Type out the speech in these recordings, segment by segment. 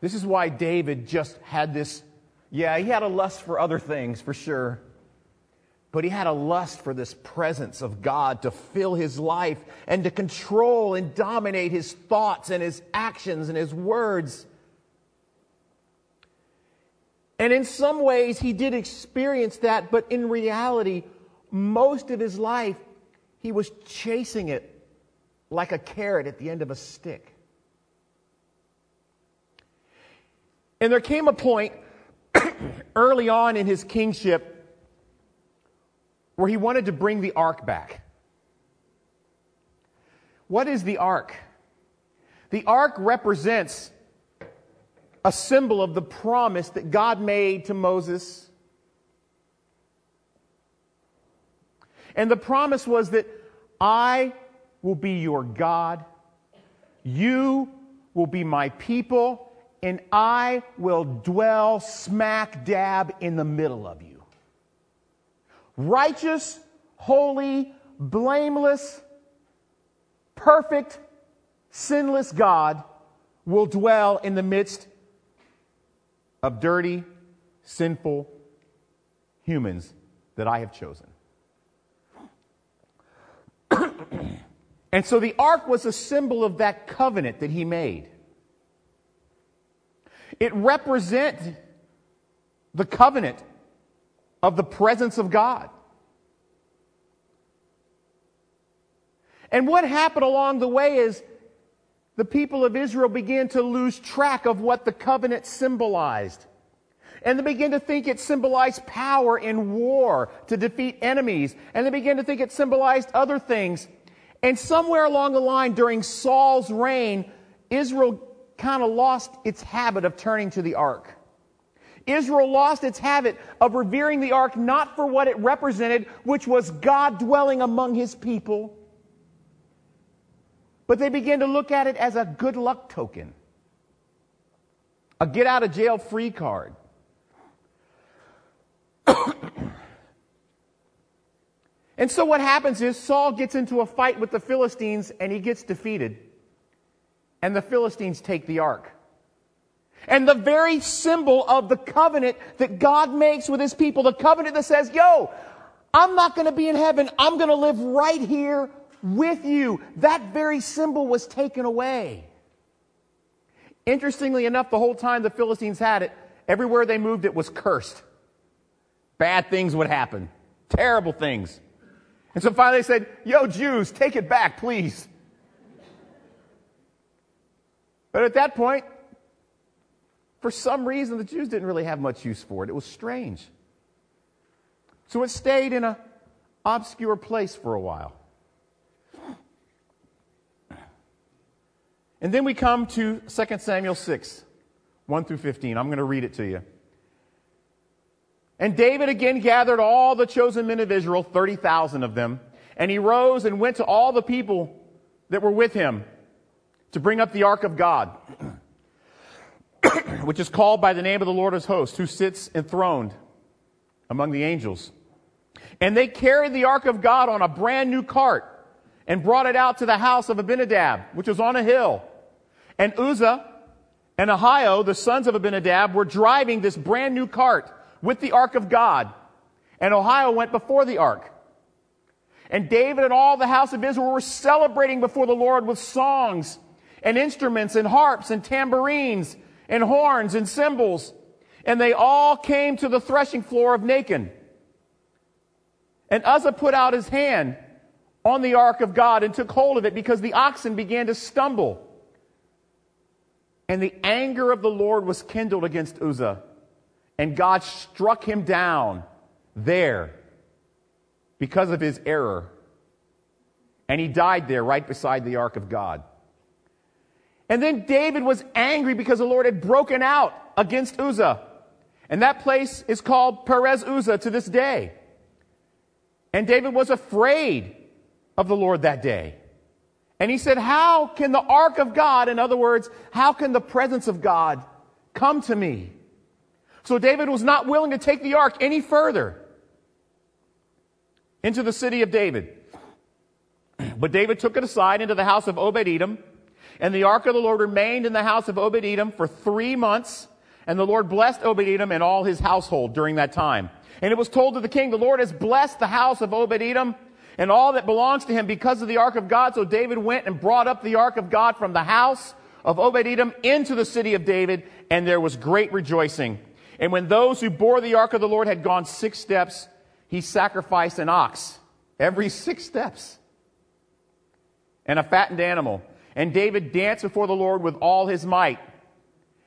This is why David just had this, he had a lust for other things for sure, but he had a lust for this presence of God to fill his life and to control and dominate his thoughts and his actions and his words. And in some ways, he did experience that, but in reality, most of his life, he was chasing it like a carrot at the end of a stick. And there came a point early on in his kingship where he wanted to bring the ark back. What is the ark? The ark represents a symbol of the promise that God made to Moses. And the promise was that I will be your God, you will be my people, and I will dwell smack dab in the middle of you. Righteous, holy, blameless, perfect, sinless God will dwell in the midst of dirty, sinful humans that I have chosen. And so the ark was a symbol of that covenant that he made. It represented the covenant of the presence of God. And what happened along the way is the people of Israel began to lose track of what the covenant symbolized. And they began to think it symbolized power in war to defeat enemies. And they began to think it symbolized other things. And somewhere along the line during Saul's reign, Israel kind of lost its habit of turning to the ark. Israel lost its habit of revering the ark not for what it represented, which was God dwelling among his people, but they began to look at it as a good luck token, a get out of jail free card. And so what happens is Saul gets into a fight with the Philistines and he gets defeated. And the Philistines take the ark. And the very symbol of the covenant that God makes with his people, the covenant that says, I'm not going to be in heaven. I'm going to live right here with you. That very symbol was taken away. Interestingly enough, the whole time the Philistines had it, everywhere they moved it was cursed. Bad things would happen. Terrible things. And so finally they said, Jews, take it back, please. But at that point, for some reason, the Jews didn't really have much use for it. It was strange. So it stayed in an obscure place for a while. And then we come to 2 Samuel 6, 1 through 15. I'm going to read it to you. And David again gathered all the chosen men of Israel, 30,000 of them. And he rose and went to all the people that were with him to bring up the ark of God, which is called by the name of the Lord of hosts, who sits enthroned among the angels. And they carried the ark of God on a brand new cart and brought it out to the house of Abinadab, which was on a hill. And Uzzah and Ahio, the sons of Abinadab, were driving this brand new cart with the ark of God. And Ahio went before the ark. And David and all the house of Israel were celebrating before the Lord with songs and instruments and harps and tambourines and horns and cymbals. And they all came to the threshing floor of Nacon. And Uzzah put out his hand on the ark of God and took hold of it because the oxen began to stumble. And the anger of the Lord was kindled against Uzzah. And God struck him down there because of his error. And he died there right beside the ark of God. And then David was angry because the Lord had broken out against Uzzah. And that place is called Perez-Uzzah to this day. And David was afraid of the Lord that day. And he said, how can the ark of God, in other words, how can the presence of God come to me? So David was not willing to take the ark any further into the city of David. But David took it aside into the house of Obed-Edom. And the ark of the Lord remained in the house of Obed-Edom for 3 months. And the Lord blessed Obed-Edom and all his household during that time. And it was told to the king, the Lord has blessed the house of Obed-Edom and all that belongs to him because of the ark of God. So David went and brought up the ark of God from the house of Obed-Edom into the city of David. And there was great rejoicing. And when those who bore the ark of the Lord had gone 6 steps, he sacrificed an ox every 6 steps and a fattened animal. And David danced before the Lord with all his might.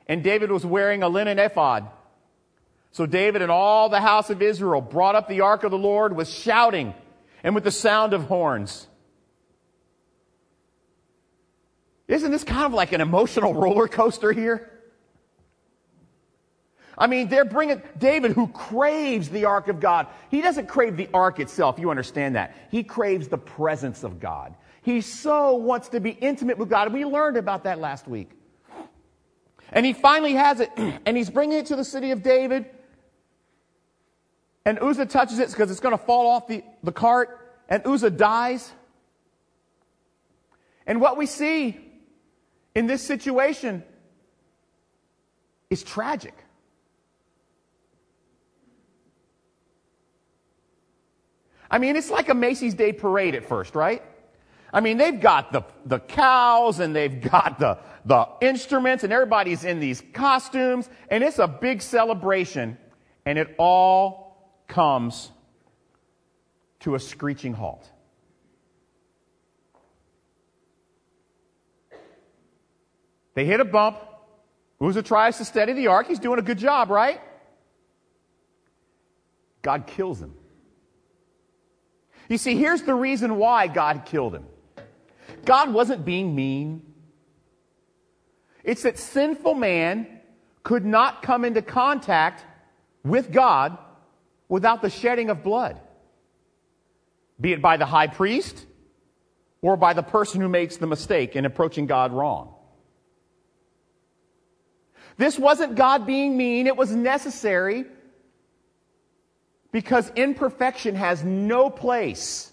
And David was wearing a linen ephod. So David and all the house of Israel brought up the ark of the Lord with shouting and with the sound of horns. Isn't this kind of like an emotional roller coaster here? I mean, they're bringing David, who craves the ark of God. He doesn't crave the ark itself. You understand that. He craves the presence of God. He so wants to be intimate with God. We learned about that last week. And he finally has it, and he's bringing it to the city of David. And Uzzah touches it because it's going to fall off the cart, and Uzzah dies. And what we see in this situation is tragic. I mean, it's like a Macy's Day Parade at first, right? I mean, they've got the cows, and they've got the instruments, and everybody's in these costumes, and it's a big celebration, and it all comes to a screeching halt. They hit a bump. Uzzah tries to steady the ark. He's doing a good job, right? God kills him. You see, here's the reason why God killed him. God wasn't being mean. It's that sinful man could not come into contact with God without the shedding of blood, be it by the high priest or by the person who makes the mistake in approaching God wrong. This wasn't God being mean. It was necessary, because imperfection has no place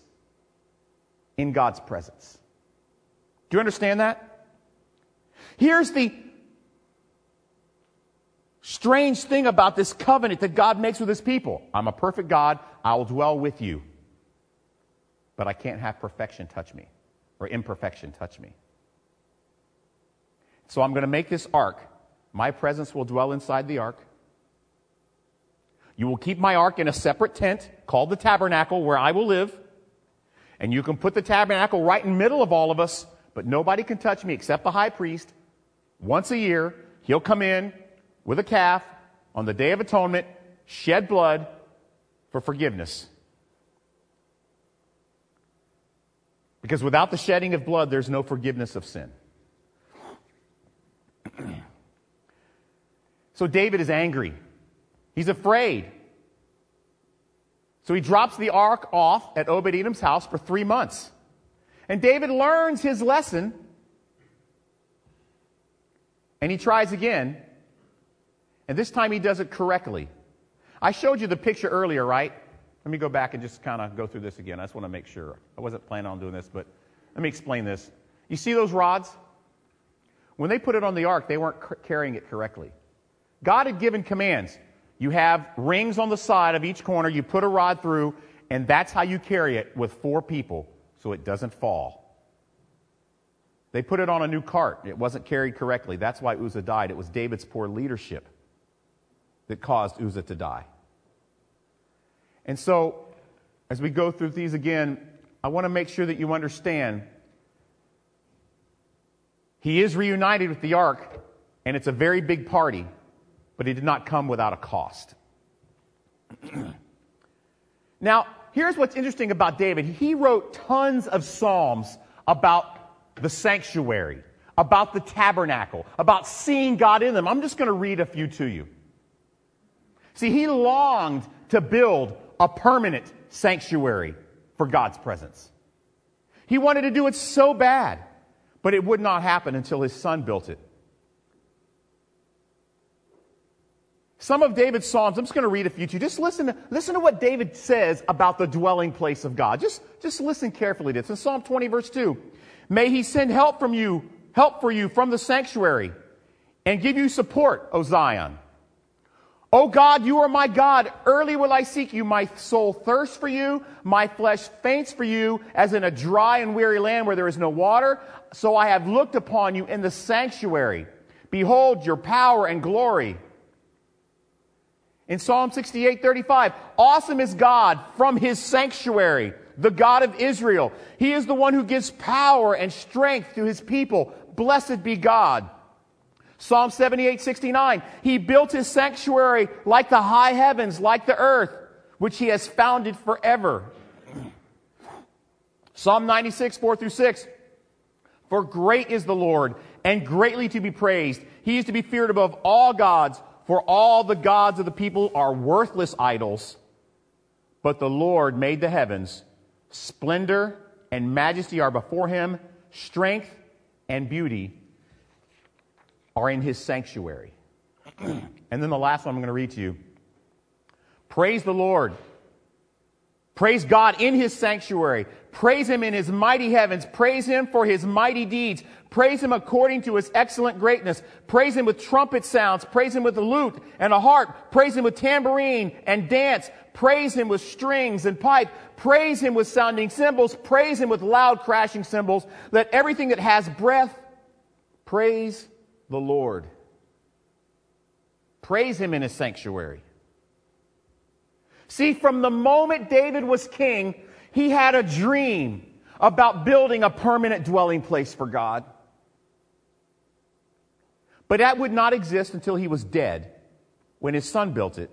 in God's presence. Do you understand that? Here's the strange thing about this covenant that God makes with his people. I'm a perfect God. I will dwell with you. But I can't have perfection touch me, or imperfection touch me. So I'm going to make this ark. My presence will dwell inside the ark. You will keep my ark in a separate tent called the tabernacle, where I will live. And you can put the tabernacle right in the middle of all of us, but nobody can touch me except the high priest. Once a year, he'll come in with a calf on the Day of Atonement, shed blood for forgiveness. Because without the shedding of blood, there's no forgiveness of sin. So David is angry. He's afraid. So he drops the ark off at Obed-Edom's house for 3 months. And David learns his lesson. And he tries again. And this time he does it correctly. I showed you the picture earlier, right? Let me go back and just kind of go through this again. I just want to make sure. I wasn't planning on doing this, but let me explain this. You see those rods? When they put it on the ark, they weren't carrying it correctly. God had given commands. You have rings on the side of each corner. You put a rod through, and that's how you carry it with 4 people so it doesn't fall. They put it on a new cart. It wasn't carried correctly. That's why Uzzah died. It was David's poor leadership that caused Uzzah to die. And so, as we go through these again, I want to make sure that you understand he is reunited with the ark, and it's a very big party. But he did not come without a cost. Now, here's what's interesting about David. He wrote tons of psalms about the sanctuary, about the tabernacle, about seeing God in them. I'm just going to read a few to you. See, he longed to build a permanent sanctuary for God's presence. He wanted to do it so bad, but it would not happen until his son built it. Some of David's psalms, I'm just going to read a few to you. Just listen to what David says about the dwelling place of God. Just listen carefully to this. In Psalm 20, verse 2, may he send help from you, help for you from the sanctuary and give you support, O Zion. O God, you are my God. Early will I seek you. My soul thirsts for you. My flesh faints for you, as in a dry and weary land where there is no water. So I have looked upon you in the sanctuary. Behold your power and glory. In Psalm 68:35, awesome is God from his sanctuary, the God of Israel. He is the one who gives power and strength to his people. Blessed be God. Psalm 78:69, he built his sanctuary like the high heavens, like the earth, which he has founded forever. Psalm 96:4-6, for great is the Lord, and greatly to be praised. He is to be feared above all gods, for all the gods of the people are worthless idols. But the Lord made the heavens. Splendor and majesty are before him. Strength and beauty are in his sanctuary. And then the last one I'm going to read to you. Praise the Lord. Praise God in his sanctuary. Praise him in his mighty heavens. Praise him for his mighty deeds. Praise him according to his excellent greatness. Praise him with trumpet sounds. Praise him with a lute and a harp. Praise him with tambourine and dance. Praise him with strings and pipe. Praise him with sounding cymbals. Praise him with loud crashing cymbals. Let everything that has breath praise the Lord. Praise him in his sanctuary. See, from the moment David was king, he had a dream about building a permanent dwelling place for God. But that would not exist until he was dead, when his son built it.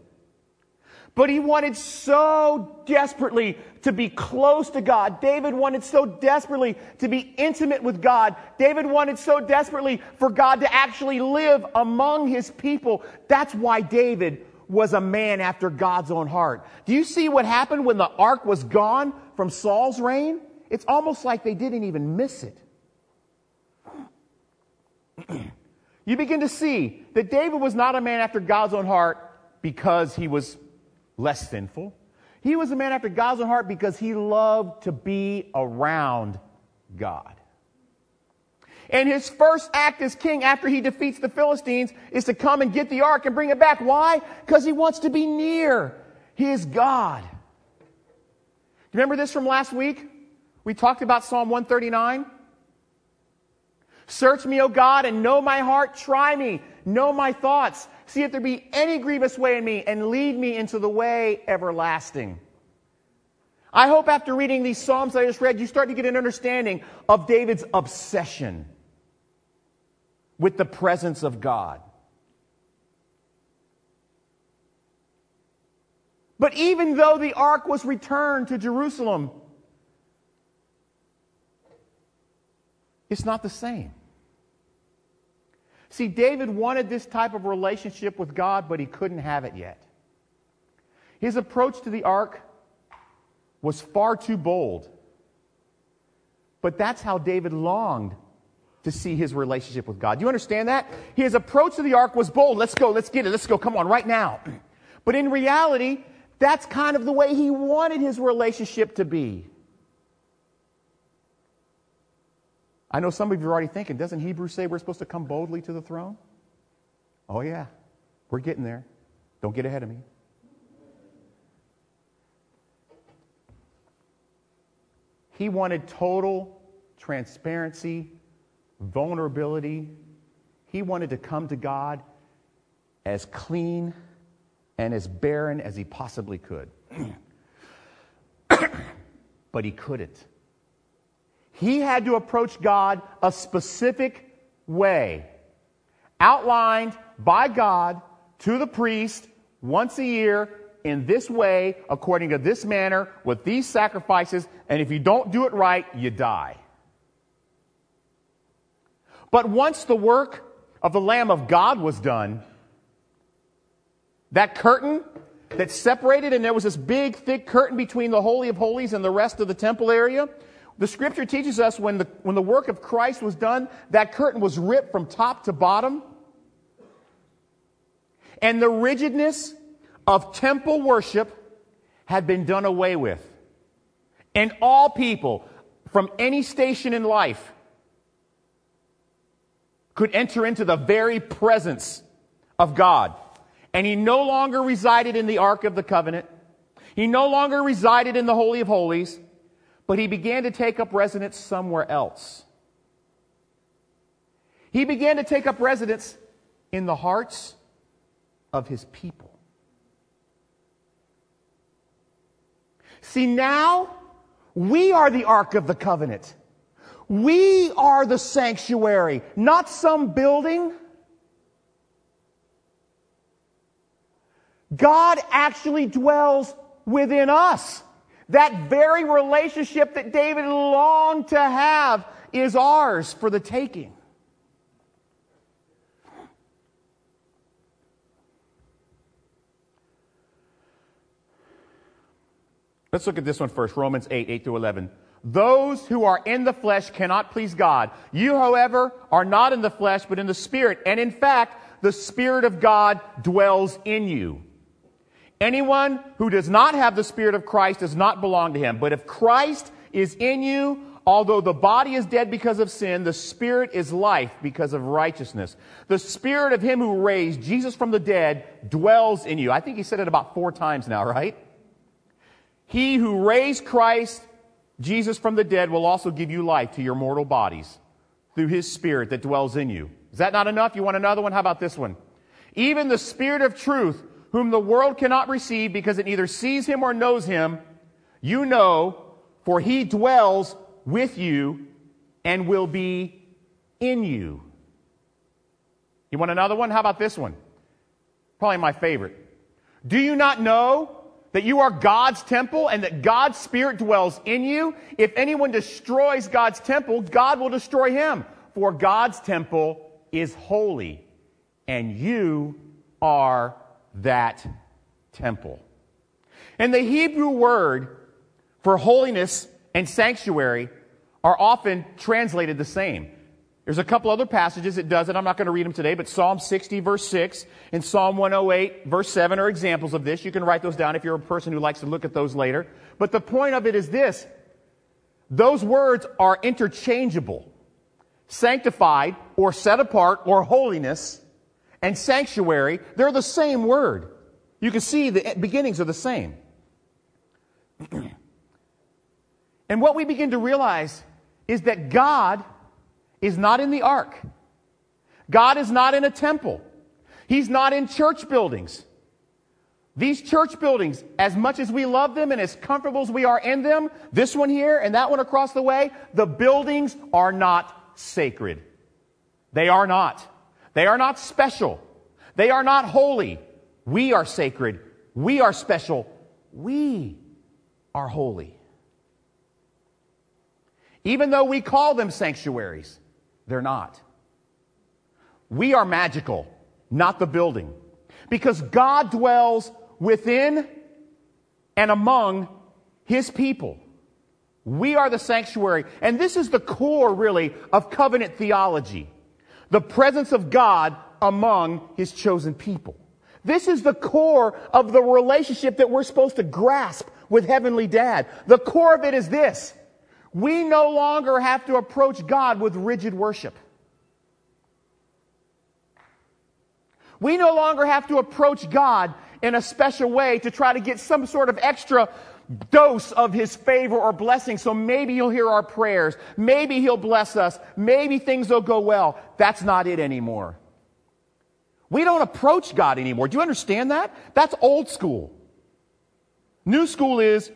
But he wanted so desperately to be close to God. David wanted so desperately to be intimate with God. David wanted so desperately for God to actually live among his people. That's why David was a man after God's own heart. Do you see what happened when the ark was gone from Saul's reign? It's almost like they didn't even miss it. You begin to see that David was not a man after God's own heart because he was less sinful. He was a man after God's own heart because he loved to be around God. And his first act as king after he defeats the Philistines is to come and get the ark and bring it back. Why? Because he wants to be near his God. Do you remember this from last week? We talked about Psalm 139. Search me, O God, and know my heart. Try me. Know my thoughts. See if there be any grievous way in me, and lead me into the way everlasting. I hope after reading these Psalms that I just read, you start to get an understanding of David's obsession with the presence of God. But even though the ark was returned to Jerusalem, it's not the same. See, David wanted this type of relationship with God, but he couldn't have it yet. His approach to the ark was far too bold. But that's how David longed to see his relationship with God. Do you understand that? His approach to the ark was bold. Let's go, let's get it, let's go, come on, right now. But in reality, that's kind of the way he wanted his relationship to be. I know some of you are already thinking, doesn't Hebrews say we're supposed to come boldly to the throne? Oh yeah, we're getting there. Don't get ahead of me. He wanted total transparency, vulnerability. He wanted to come to God as clean and as barren as he possibly could. But he couldn't. He had to approach God a specific way, outlined by God to the priest once a year in this way, according to this manner, with these sacrifices, and if you don't do it right, you die. But once the work of the Lamb of God was done, that curtain that separated, and there was this big, thick curtain between the Holy of Holies and the rest of the temple area, the Scripture teaches us when the work of Christ was done, that curtain was ripped from top to bottom. And the rigidness of temple worship had been done away with. And all people from any station in life could enter into the very presence of God. And he no longer resided in the Ark of the Covenant. He no longer resided in the Holy of Holies, but he began to take up residence somewhere else. He began to take up residence in the hearts of his people. See, now we are the Ark of the Covenant. We are the sanctuary, not some building. God actually dwells within us. That very relationship that David longed to have is ours for the taking. Let's look at this one first, Romans 8:8-11. Those who are in the flesh cannot please God. You, however, are not in the flesh, but in the Spirit. And in fact, the Spirit of God dwells in you. Anyone who does not have the Spirit of Christ does not belong to him. But if Christ is in you, although the body is dead because of sin, the Spirit is life because of righteousness. The Spirit of him who raised Jesus from the dead dwells in you. I think he said it about 4 times now, right? He who raised Christ, Jesus from the dead, will also give you life to your mortal bodies through his Spirit that dwells in you. Is that not enough? You want another one? How about this one? Even the Spirit of truth, whom the world cannot receive because it neither sees him or knows him, you know, for he dwells with you and will be in you. You want another one? How about this one? Probably my favorite. Do you not know that you are God's temple and that God's Spirit dwells in you? If anyone destroys God's temple, God will destroy him. For God's temple is holy, and you are that temple. And the Hebrew word for holiness and sanctuary are often translated the same. There's a couple other passages that does it. I'm not going to read them today, but Psalm 60, verse 6, and Psalm 108, verse 7 are examples of this. You can write those down if you're a person who likes to look at those later. But the point of it is this. Those words are interchangeable. Sanctified, or set apart, or holiness, and sanctuary, they're the same word. You can see the beginnings are the same. And what we begin to realize is that God is not in the ark. God is not in a temple. He's not in church buildings. These church buildings, as much as we love them and as comfortable as we are in them, this one here and that one across the way, the buildings are not sacred. They are not. They are not special. They are not holy. We are sacred. We are special. We are holy. Even though we call them sanctuaries, they're not. We are magical, not the building. Because God dwells within and among his people. We are the sanctuary. And this is the core, really, of covenant theology. The presence of God among his chosen people. This is the core of the relationship that we're supposed to grasp with Heavenly Dad. The core of it is this. We no longer have to approach God with rigid worship. We no longer have to approach God in a special way to try to get some sort of extra dose of his favor or blessing, so maybe he'll hear our prayers, maybe he'll bless us, maybe things will go well. That's not it anymore. We don't approach God anymore. Do you understand that? That's old school. New school is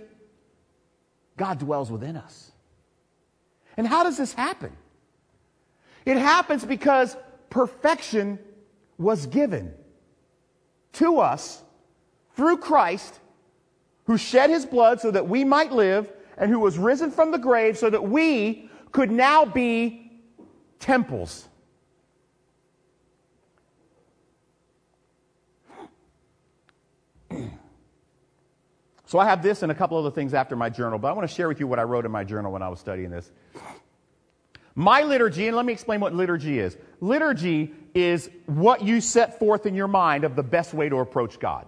God dwells within us. And how does this happen? It happens because perfection was given to us through Christ, who shed his blood so that we might live, and who was risen from the grave so that we could now be temples. So I have this and a couple other things after my journal, but I want to share with you what I wrote in my journal when I was studying this. My liturgy, and let me explain what liturgy is. Liturgy is what you set forth in your mind of the best way to approach God.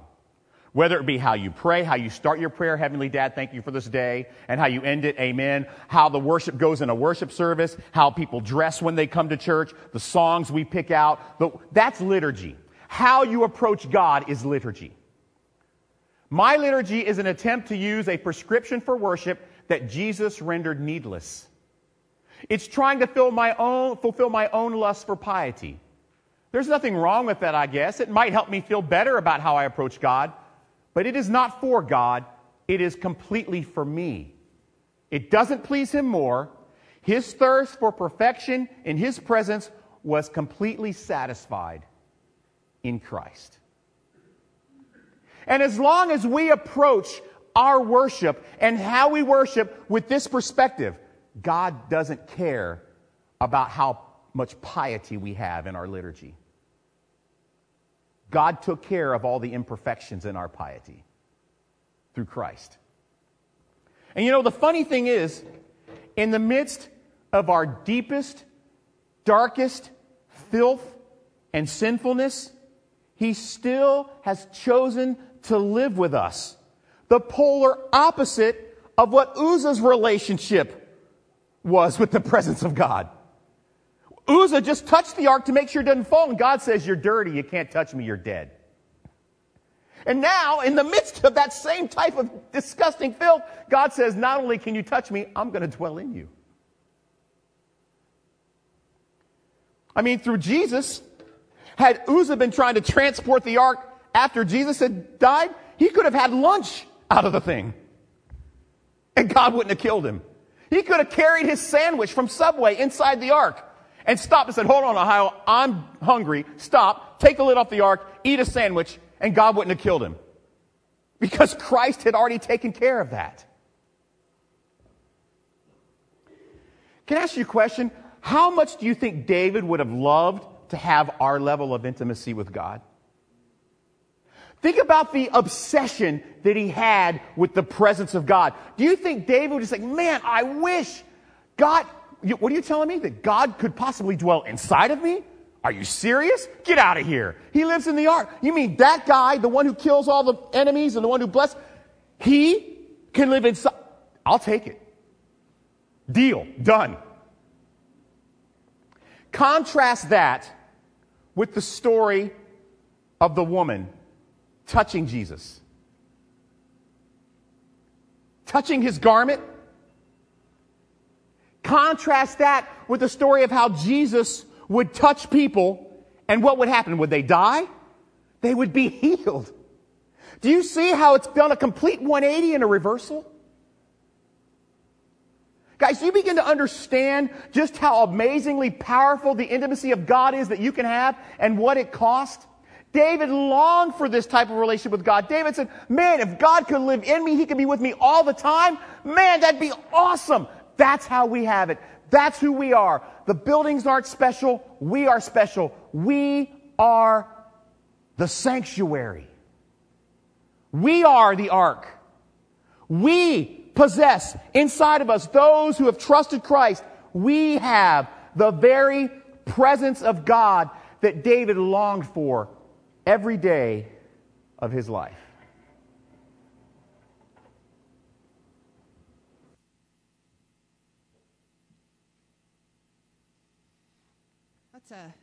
Whether it be how you pray, how you start your prayer, Heavenly Dad, thank you for this day, and how you end it, amen. How the worship goes in a worship service, how people dress when they come to church, the songs we pick out. That's liturgy. How you approach God is liturgy. My liturgy is an attempt to use a prescription for worship that Jesus rendered needless. It's trying to fulfill my own lust for piety. There's nothing wrong with that, I guess. It might help me feel better about how I approach God. But it is not for God. It is completely for me. It doesn't please him more. His thirst for perfection in his presence was completely satisfied in Christ. And as long as we approach our worship and how we worship with this perspective, God doesn't care about how much piety we have in our liturgy. God took care of all the imperfections in our piety through Christ. And you know, the funny thing is, in the midst of our deepest, darkest filth and sinfulness, he still has chosen to live with us. The polar opposite of what Uzzah's relationship was with the presence of God. Uzzah just touched the ark to make sure it doesn't fall, and God says, you're dirty, you can't touch me, you're dead. And now, in the midst of that same type of disgusting filth, God says, not only can you touch me, I'm going to dwell in you. I mean, through Jesus, had Uzzah been trying to transport the ark after Jesus had died, he could have had lunch out of the thing, and God wouldn't have killed him. He could have carried his sandwich from Subway inside the ark, and stopped and said, hold on, Ahio, I'm hungry. Stop, take the lid off the ark, eat a sandwich, and God wouldn't have killed him. Because Christ had already taken care of that. Can I ask you a question? How much do you think David would have loved to have our level of intimacy with God? Think about the obsession that he had with the presence of God. Do you think David would just say, man, I wish God... What are you telling me? That God could possibly dwell inside of me? Are you serious? Get out of here. He lives in the ark. You mean that guy, the one who kills all the enemies and the one who blesses, he can live inside? I'll take it. Deal. Done. Contrast that with the story of the woman touching Jesus. Touching his garment. Contrast that with the story of how Jesus would touch people, and what would happen? Would they die? They would be healed. Do you see how it's done a complete 180 and a reversal? Guys, you begin to understand just how amazingly powerful the intimacy of God is that you can have and what it costs? David longed for this type of relationship with God. David said, man, if God could live in me, he could be with me all the time. Man, that'd be awesome. That's how we have it. That's who we are. The buildings aren't special. We are special. We are the sanctuary. We are the ark. We possess inside of us those who have trusted Christ. We have the very presence of God that David longed for every day of his life. It's a